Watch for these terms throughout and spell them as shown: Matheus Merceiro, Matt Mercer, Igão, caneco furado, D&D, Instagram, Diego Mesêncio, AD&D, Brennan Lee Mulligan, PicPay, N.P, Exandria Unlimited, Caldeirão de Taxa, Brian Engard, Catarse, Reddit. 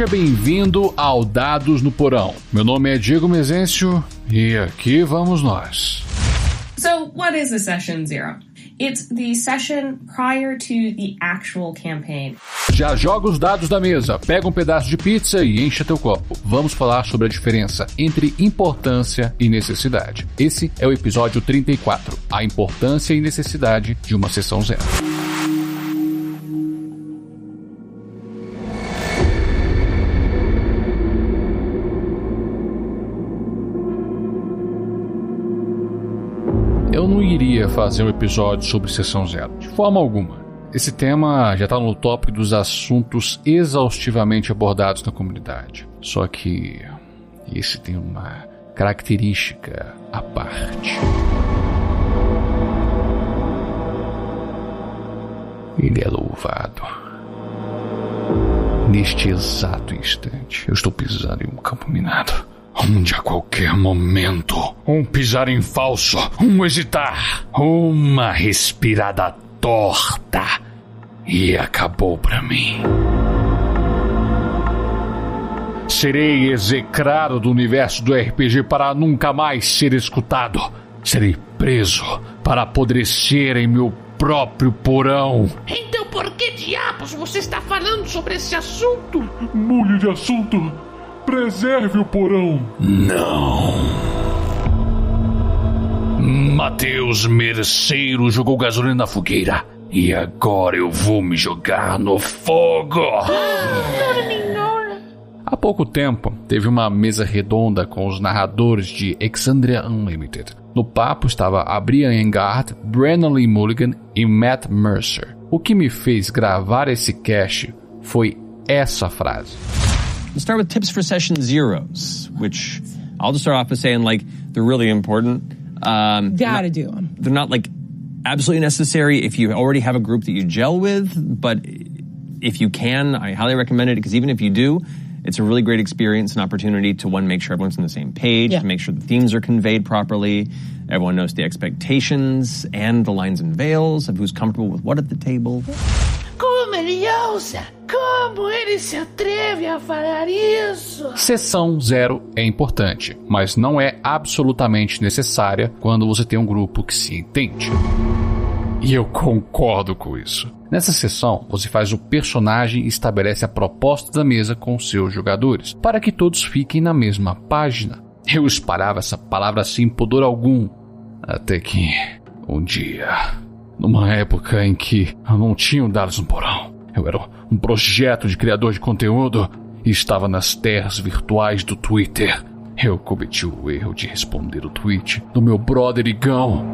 Seja bem-vindo ao Dados no Porão. Meu nome é Diego Mesêncio e aqui vamos nós. So, what is the session zero? It's the session prior to the actual campaign. Já joga os dados da mesa, pega um pedaço de pizza e encha teu copo. Vamos falar sobre a diferença entre importância e necessidade. Esse é o episódio 34, a importância e necessidade de uma sessão zero. Eu não iria fazer um episódio sobre sessão zero, de forma alguma. Esse tema já está no tópico dos assuntos exaustivamente abordados na comunidade. Só que esse tem uma característica à parte. Ele é louvado. Neste exato instante, eu estou pisando em um campo minado. Onde a qualquer momento, um pisar em falso, um hesitar, uma respirada torta e acabou pra mim. Serei execrado do universo do RPG para nunca mais ser escutado. Serei preso para apodrecer em meu próprio porão. Então por que diabos você está falando sobre esse assunto? Mulhe de assunto. Preserve o porão. Não. Matheus Merceiro jogou gasolina na fogueira e agora eu vou me jogar no fogo. Há pouco tempo, teve uma mesa redonda com os narradores de Exandria Unlimited. No papo estava a Brian Engard, Brennan Lee Mulligan e Matt Mercer. O que me fez gravar esse cast foi essa frase. Let's start with tips for session zeros, which I'll just start off by saying like they're really important. Gotta do them. They're not like absolutely necessary if you already have a group that you gel with, but if you can, I highly recommend it, because even if you do, it's a really great experience and opportunity to, one, make sure everyone's on the same page, to make sure the themes are conveyed properly, everyone knows the expectations and the lines and veils of who's comfortable with what at the table. Como ele se atreve a falar isso? Sessão zero é importante, mas não é absolutamente necessária quando você tem um grupo que se entende. E eu concordo com isso. Nessa sessão, você faz o personagem e estabelece a proposta da mesa com seus jogadores, para que todos fiquem na mesma página. Eu espalhava essa palavra sem pudor algum, até que um dia, numa época em que não tinham dados no porão, eu era um projeto de criador de conteúdo e estava nas terras virtuais do Twitter. Eu cometi o erro de responder o tweet do meu brother Igão.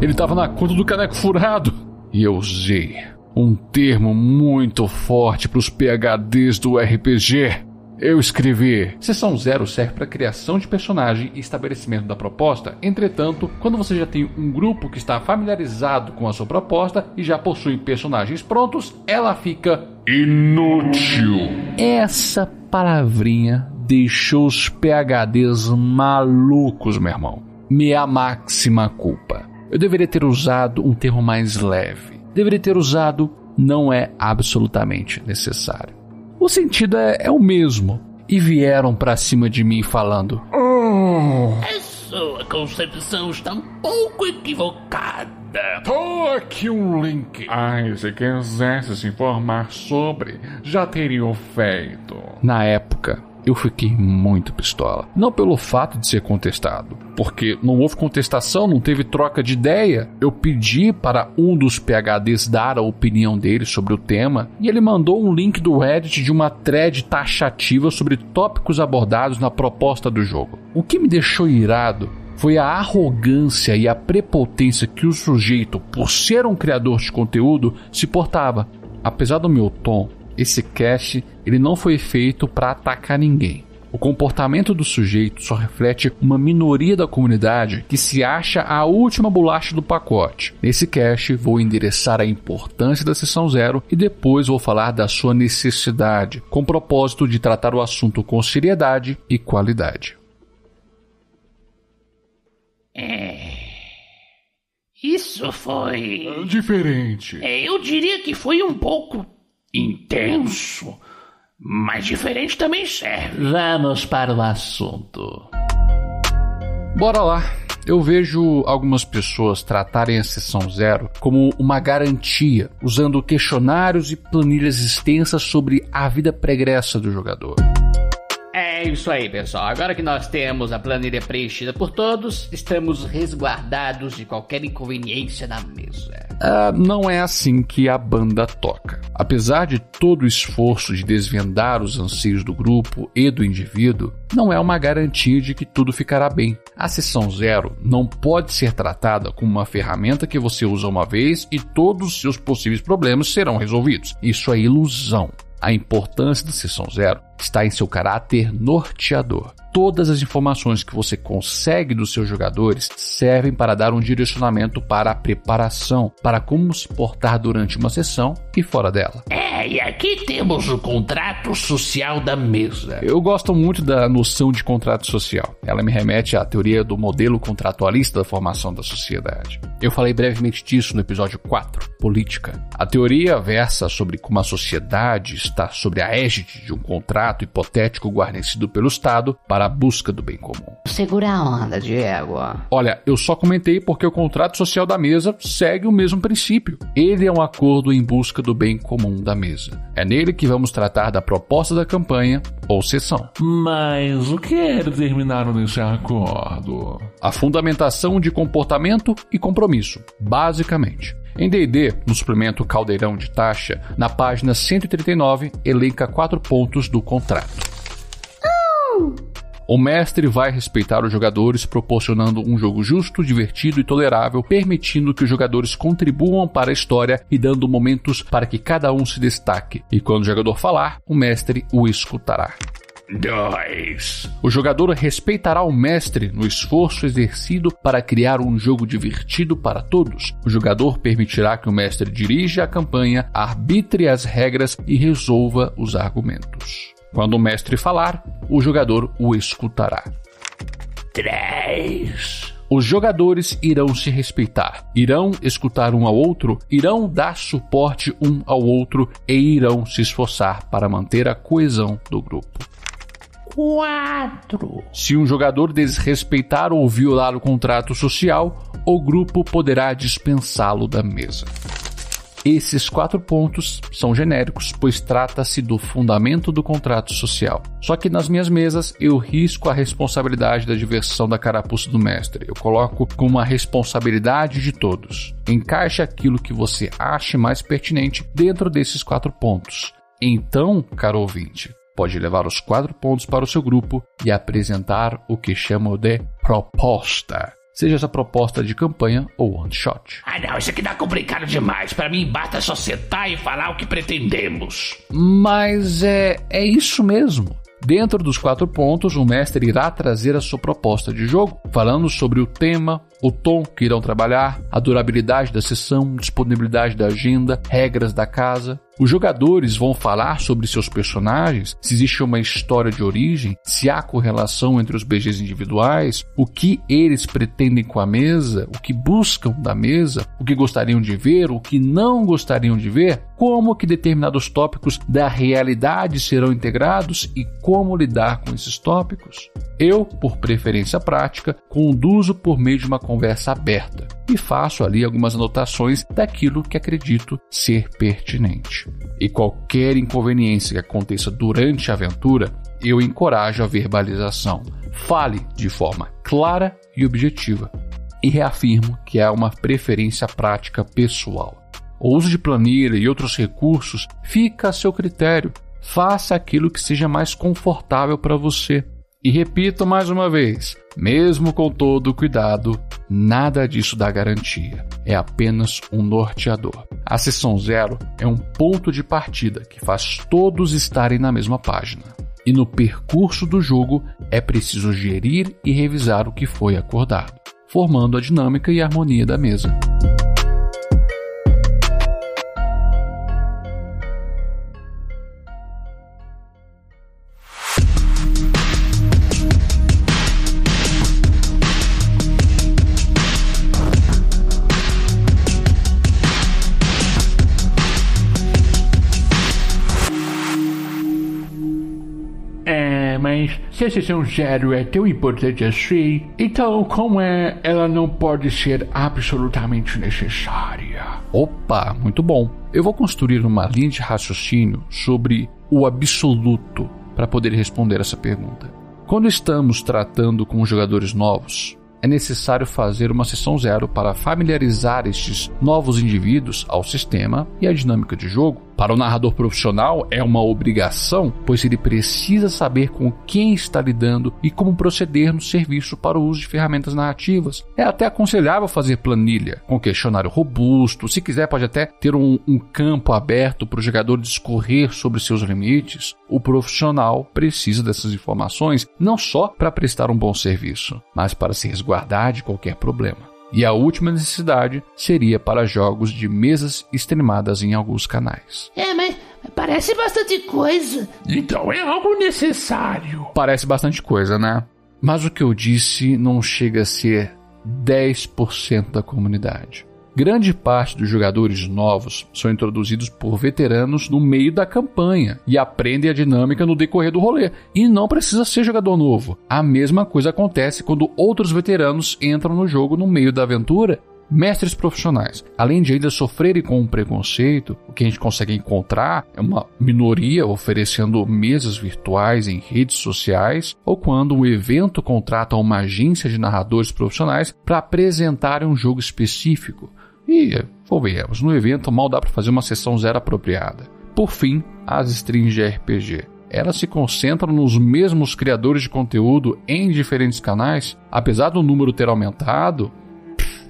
Ele estava na conta do Caneco Furado. E eu usei um termo muito forte para os PHDs do RPG. Eu escrevi: sessão zero serve para criação de personagem e estabelecimento da proposta. Entretanto, quando você já tem um grupo que está familiarizado com a sua proposta e já possui personagens prontos, ela fica inútil. Essa palavrinha deixou os PHDs malucos, meu irmão. Minha máxima culpa. Eu deveria ter usado um termo mais leve. Deveria ter usado "não é absolutamente necessário". O sentido é o mesmo. E vieram pra cima de mim falando: a sua concepção está um pouco equivocada. Tô aqui um link. Se quisesse se informar sobre, já teria feito. Na época, eu fiquei muito pistola. Não pelo fato de ser contestado, porque não houve contestação, não teve troca de ideia. Eu pedi para um dos PHDs dar a opinião dele sobre o tema, e ele mandou um link do Reddit de uma thread taxativa sobre tópicos abordados na proposta do jogo. O que me deixou irado foi a arrogância e a prepotência que o sujeito, por ser um criador de conteúdo, se portava. Apesar do meu tom, esse cast ele não foi feito para atacar ninguém. O comportamento do sujeito só reflete uma minoria da comunidade que se acha a última bolacha do pacote. Nesse cast vou endereçar a importância da sessão zero e depois vou falar da sua necessidade, com o propósito de tratar o assunto com seriedade e qualidade. Isso foi diferente. Eu diria que foi um pouco intenso, Mas diferente também serve. Vamos para o assunto. Bora lá. Eu vejo algumas pessoas tratarem a sessão zero como uma garantia, usando questionários e planilhas extensas sobre a vida pregressa do jogador. É isso aí, pessoal. Agora que nós temos a planilha preenchida por todos, estamos resguardados de qualquer inconveniência na mesa. Não é assim que a banda toca. Apesar de todo o esforço de desvendar os anseios do grupo e do indivíduo, não é uma garantia de que tudo ficará bem. A sessão zero não pode ser tratada como uma ferramenta que você usa uma vez e todos os seus possíveis problemas serão resolvidos. Isso é ilusão. A importância da sessão zero está em seu caráter norteador. Todas as informações que você consegue dos seus jogadores servem para dar um direcionamento para a preparação, para como se portar durante uma sessão e fora dela. E aqui temos o contrato social da mesa. Eu gosto muito da noção de contrato social. Ela me remete à teoria do modelo contratualista da formação da sociedade. Eu falei brevemente disso no episódio 4, Política. A teoria versa sobre como a sociedade está sob a égide de um contrato hipotético guarnecido pelo Estado para a busca do bem comum. Segura a onda, Diego. Olha, eu só comentei porque o contrato social da mesa segue o mesmo princípio. Ele é um acordo em busca do bem comum da mesa. É nele que vamos tratar da proposta da campanha ou sessão. Mas o que é determinado nesse acordo? A fundamentação de comportamento e compromisso, basicamente. Em D&D, no suplemento Caldeirão de Taxa, na página 139, elenca 4 pontos do contrato. O mestre vai respeitar os jogadores, proporcionando um jogo justo, divertido e tolerável, permitindo que os jogadores contribuam para a história e dando momentos para que cada um se destaque. E quando o jogador falar, o mestre o escutará. 2. O jogador respeitará o mestre no esforço exercido para criar um jogo divertido para todos. O jogador permitirá que o mestre dirija a campanha, arbitre as regras e resolva os argumentos. Quando o mestre falar, o jogador o escutará. 3. Os jogadores irão se respeitar, irão escutar um ao outro, irão dar suporte um ao outro e irão se esforçar para manter a coesão do grupo. 4. Se um jogador desrespeitar ou violar o contrato social, o grupo poderá dispensá-lo da mesa. Esses 4 pontos são genéricos, pois trata-se do fundamento do contrato social. Só que nas minhas mesas eu risco a responsabilidade da diversão da carapuça do mestre. Eu coloco como a responsabilidade de todos. Encaixe aquilo que você ache mais pertinente dentro desses 4 pontos. Então, caro ouvinte, pode levar os 4 pontos para o seu grupo e apresentar o que chamam de proposta. Seja essa proposta de campanha ou one shot. Não, isso aqui tá complicado demais. Pra mim basta só sentar e falar o que pretendemos. Mas é isso mesmo. Dentro dos 4 pontos, o mestre irá trazer a sua proposta de jogo, falando sobre o tema, o tom que irão trabalhar, a durabilidade da sessão, disponibilidade da agenda, regras da casa. Os jogadores vão falar sobre seus personagens, se existe uma história de origem, se há correlação entre os BGs individuais, o que eles pretendem com a mesa, o que buscam da mesa, o que gostariam de ver, o que não gostariam de ver, como que determinados tópicos da realidade serão integrados e como lidar com esses tópicos. Eu, por preferência prática, conduzo por meio de uma conversa aberta e faço ali algumas anotações daquilo que acredito ser pertinente. E qualquer inconveniência que aconteça durante a aventura, eu encorajo a verbalização. Fale de forma clara e objetiva. E reafirmo que é uma preferência prática pessoal. O uso de planilha e outros recursos fica a seu critério. Faça aquilo que seja mais confortável para você. E repito mais uma vez, mesmo com todo o cuidado, nada disso dá garantia. É apenas um norteador. A sessão zero é um ponto de partida que faz todos estarem na mesma página. E no percurso do jogo é preciso gerir e revisar o que foi acordado, formando a dinâmica e a harmonia da mesa. mas se esse sugério é tão importante assim, então como é, ela não pode ser absolutamente necessária. Opa, muito bom. Eu vou construir uma linha de raciocínio sobre o absoluto para poder responder essa pergunta. Quando estamos tratando com jogadores novos, é necessário fazer uma sessão zero para familiarizar estes novos indivíduos ao sistema e à dinâmica de jogo. Para o narrador profissional é uma obrigação, pois ele precisa saber com quem está lidando e como proceder no serviço para o uso de ferramentas narrativas. É até aconselhável fazer planilha com questionário robusto, se quiser pode até ter um campo aberto para o jogador discorrer sobre seus limites. O profissional precisa dessas informações não só para prestar um bom serviço, mas para se resguardar de qualquer problema. E a última necessidade seria para jogos de mesas extremadas em alguns canais. É, mas parece bastante coisa. Então é algo necessário. Parece bastante coisa, né? Mas o que eu disse não chega a ser 10% da comunidade. Grande parte dos jogadores novos são introduzidos por veteranos no meio da campanha e aprendem a dinâmica no decorrer do rolê. E não precisa ser jogador novo. A mesma coisa acontece quando outros veteranos entram no jogo no meio da aventura. Mestres profissionais, além de ainda sofrerem com um preconceito, o que a gente consegue encontrar é uma minoria oferecendo mesas virtuais em redes sociais, ou quando um evento contrata uma agência de narradores profissionais para apresentar um jogo específico. E, convenhamos, no evento mal dá para fazer uma sessão zero apropriada. Por fim, as streams de RPG. Elas se concentram nos mesmos criadores de conteúdo em diferentes canais. Apesar do número ter aumentado,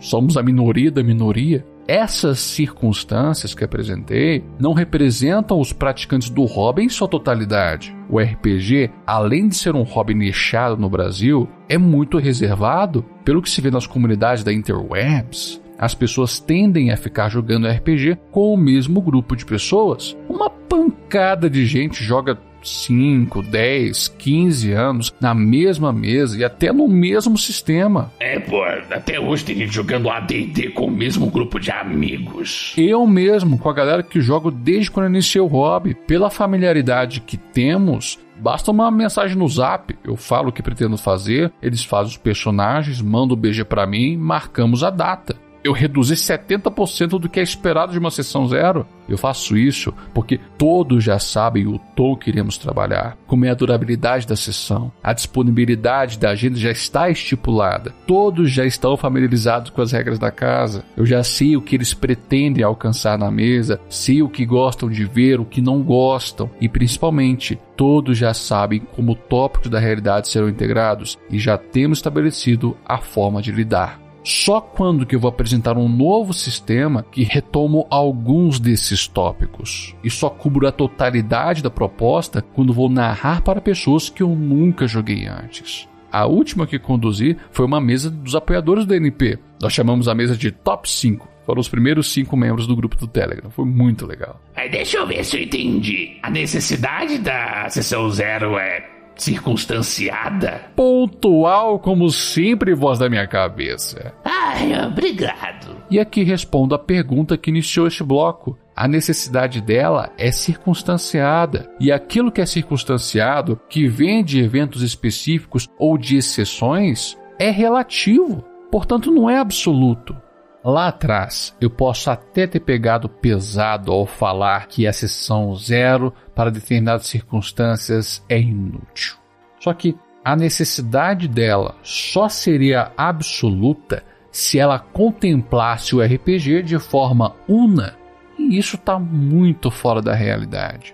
somos a minoria da minoria. Essas circunstâncias que apresentei não representam os praticantes do hobby em sua totalidade. O RPG, além de ser um hobby nichado no Brasil, é muito reservado. Pelo que se vê nas comunidades da interwebs, as pessoas tendem a ficar jogando RPG com o mesmo grupo de pessoas. Uma pancada de gente joga 5, 10, 15 anos na mesma mesa e até no mesmo sistema. É, pô, até hoje tem gente jogando AD&D com o mesmo grupo de amigos. Eu mesmo, com a galera que jogo desde quando eu iniciei o hobby, pela familiaridade que temos, basta uma mensagem no zap, eu falo o que pretendo fazer, eles fazem os personagens, mandam o BG pra mim, marcamos a data. Eu reduzi 70% do que é esperado de uma sessão zero. Eu faço isso porque todos já sabem o tom que iremos trabalhar, como é a durabilidade da sessão. A disponibilidade da agenda já está estipulada. Todos já estão familiarizados com as regras da casa. Eu já sei o que eles pretendem alcançar na mesa, sei o que gostam de ver, o que não gostam. E principalmente, todos já sabem como tópicos da realidade serão integrados e já temos estabelecido a forma de lidar. Só quando que eu vou apresentar um novo sistema que retomo alguns desses tópicos. E só cubro a totalidade da proposta quando vou narrar para pessoas que eu nunca joguei antes. A última que conduzi foi uma mesa dos apoiadores do N.P. Nós chamamos a mesa de Top 5. Foram os primeiros 5 membros do grupo do Telegram. Foi muito legal. Aí deixa eu ver se eu entendi. A necessidade da sessão zero é circunstanciada? Pontual, como sempre, voz da minha cabeça. Ai, obrigado. E aqui respondo a pergunta que iniciou este bloco. A necessidade dela é circunstanciada. E aquilo que é circunstanciado, que vem de eventos específicos ou de exceções, é relativo. Portanto, não é absoluto. Lá atrás, eu posso até ter pegado pesado ao falar que a sessão zero para determinadas circunstâncias é inútil. Só que a necessidade dela só seria absoluta se ela contemplasse o RPG de forma una, e isso está muito fora da realidade.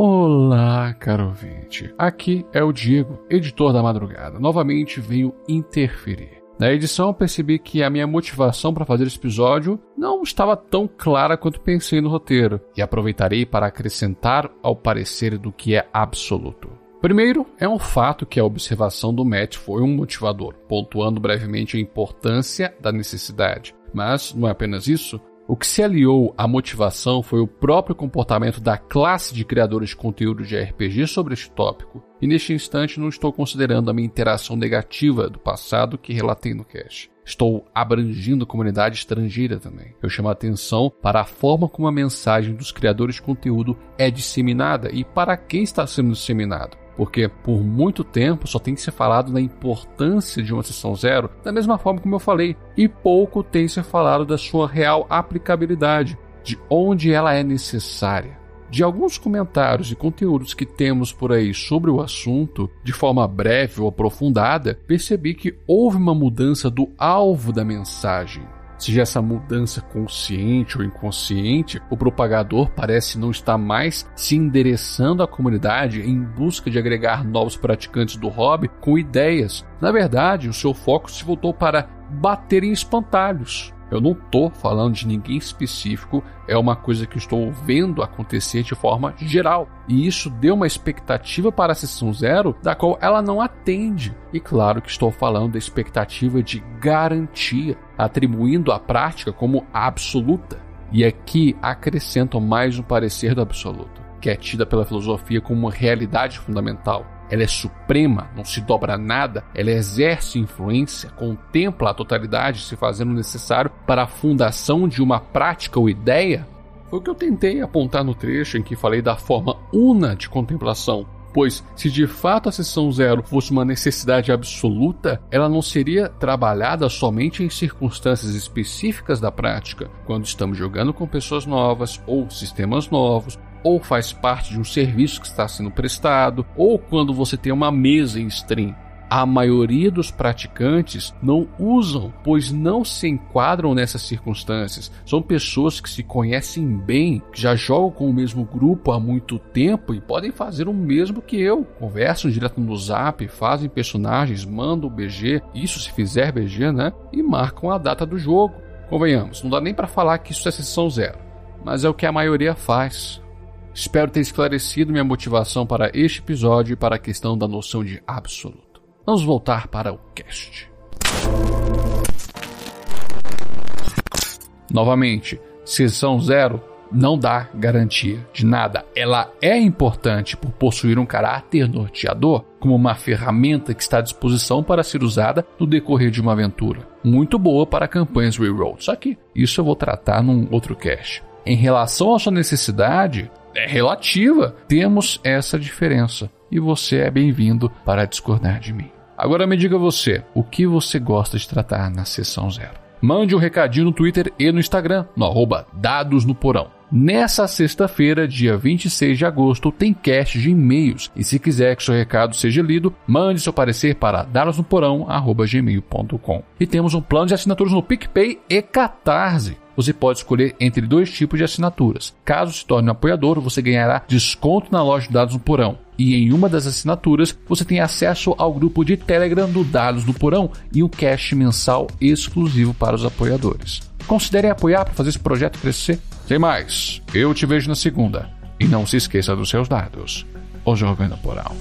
Olá, caro ouvinte. Aqui é o Diego, editor da madrugada. Novamente venho interferir. Na edição eu percebi que a minha motivação para fazer esse episódio não estava tão clara quanto pensei no roteiro, e aproveitarei para acrescentar ao parecer do que é absoluto. Primeiro, é um fato que a observação do Matt foi um motivador, pontuando brevemente a importância da necessidade. Mas não é apenas isso. O que se aliou à motivação foi o próprio comportamento da classe de criadores de conteúdo de RPG sobre este tópico, e neste instante não estou considerando a minha interação negativa do passado que relatei no cast. estou abrangindo a comunidade estrangeira também. Eu chamo a atenção para a forma como a mensagem dos criadores de conteúdo é disseminada e para quem está sendo disseminado. Porque por muito tempo só tem se falado na importância de uma sessão zero, da mesma forma como eu falei, e pouco tem se falado da sua real aplicabilidade, de onde ela é necessária. De alguns comentários e conteúdos que temos por aí sobre o assunto, de forma breve ou aprofundada, percebi que houve uma mudança do alvo da mensagem. Seja essa mudança consciente ou inconsciente, o propagador parece não estar mais se endereçando à comunidade em busca de agregar novos praticantes do hobby com ideias. Na verdade, o seu foco se voltou para bater em espantalhos. Eu não estou falando de ninguém específico, é uma coisa que estou vendo acontecer de forma geral. E isso deu uma expectativa para a sessão zero, da qual ela não atende. E claro que estou falando da expectativa de garantia, atribuindo a prática como absoluta. E aqui acrescento mais um parecer do absoluto, que é tida pela filosofia como uma realidade fundamental. Ela é suprema, não se dobra a nada, ela exerce influência, contempla a totalidade se fazendo necessário para a fundação de uma prática ou ideia? Foi o que eu tentei apontar no trecho em que falei da forma una de contemplação, pois se de fato a sessão zero fosse uma necessidade absoluta, ela não seria trabalhada somente em circunstâncias específicas da prática, quando estamos jogando com pessoas novas ou sistemas novos, ou faz parte de um serviço que está sendo prestado, ou quando você tem uma mesa em stream. A maioria dos praticantes não usam, pois não se enquadram nessas circunstâncias. São pessoas que se conhecem bem, que já jogam com o mesmo grupo há muito tempo e podem fazer o mesmo que eu. Conversam direto no Zap, fazem personagens, mandam BG, isso se fizer BG, né? E marcam a data do jogo. Convenhamos, não dá nem para falar que isso é sessão zero, mas é o que a maioria faz. Espero ter esclarecido minha motivação para este episódio e para a questão da noção de absoluto. Vamos voltar para o cast. Novamente, sessão zero não dá garantia de nada. Ela é importante por possuir um caráter norteador, como uma ferramenta que está à disposição para ser usada no decorrer de uma aventura. Muito boa para campanhas reroll. Só que isso eu vou tratar num outro cast. Em relação à sua necessidade, é relativa. Temos essa diferença e você é bem-vindo para discordar de mim. Agora me diga você, o que você gosta de tratar na sessão zero? Mande um recadinho no Twitter e no Instagram, no @dadosnoporão. Nessa sexta-feira, dia 26 de agosto, tem cast de e-mails. E se quiser que seu recado seja lido, mande seu parecer para dadosnoporão@gmail.com. E temos um plano de assinaturas no PicPay e Catarse. Você pode escolher entre dois tipos de assinaturas. Caso se torne um apoiador, você ganhará desconto na loja de Dados no Porão. E em uma das assinaturas, você tem acesso ao grupo de Telegram do Dados no Porão e um cast mensal exclusivo para os apoiadores. Considerem apoiar para fazer esse projeto crescer. Sem mais, eu te vejo na segunda. E não se esqueça dos seus dados. O Jovem no Porão.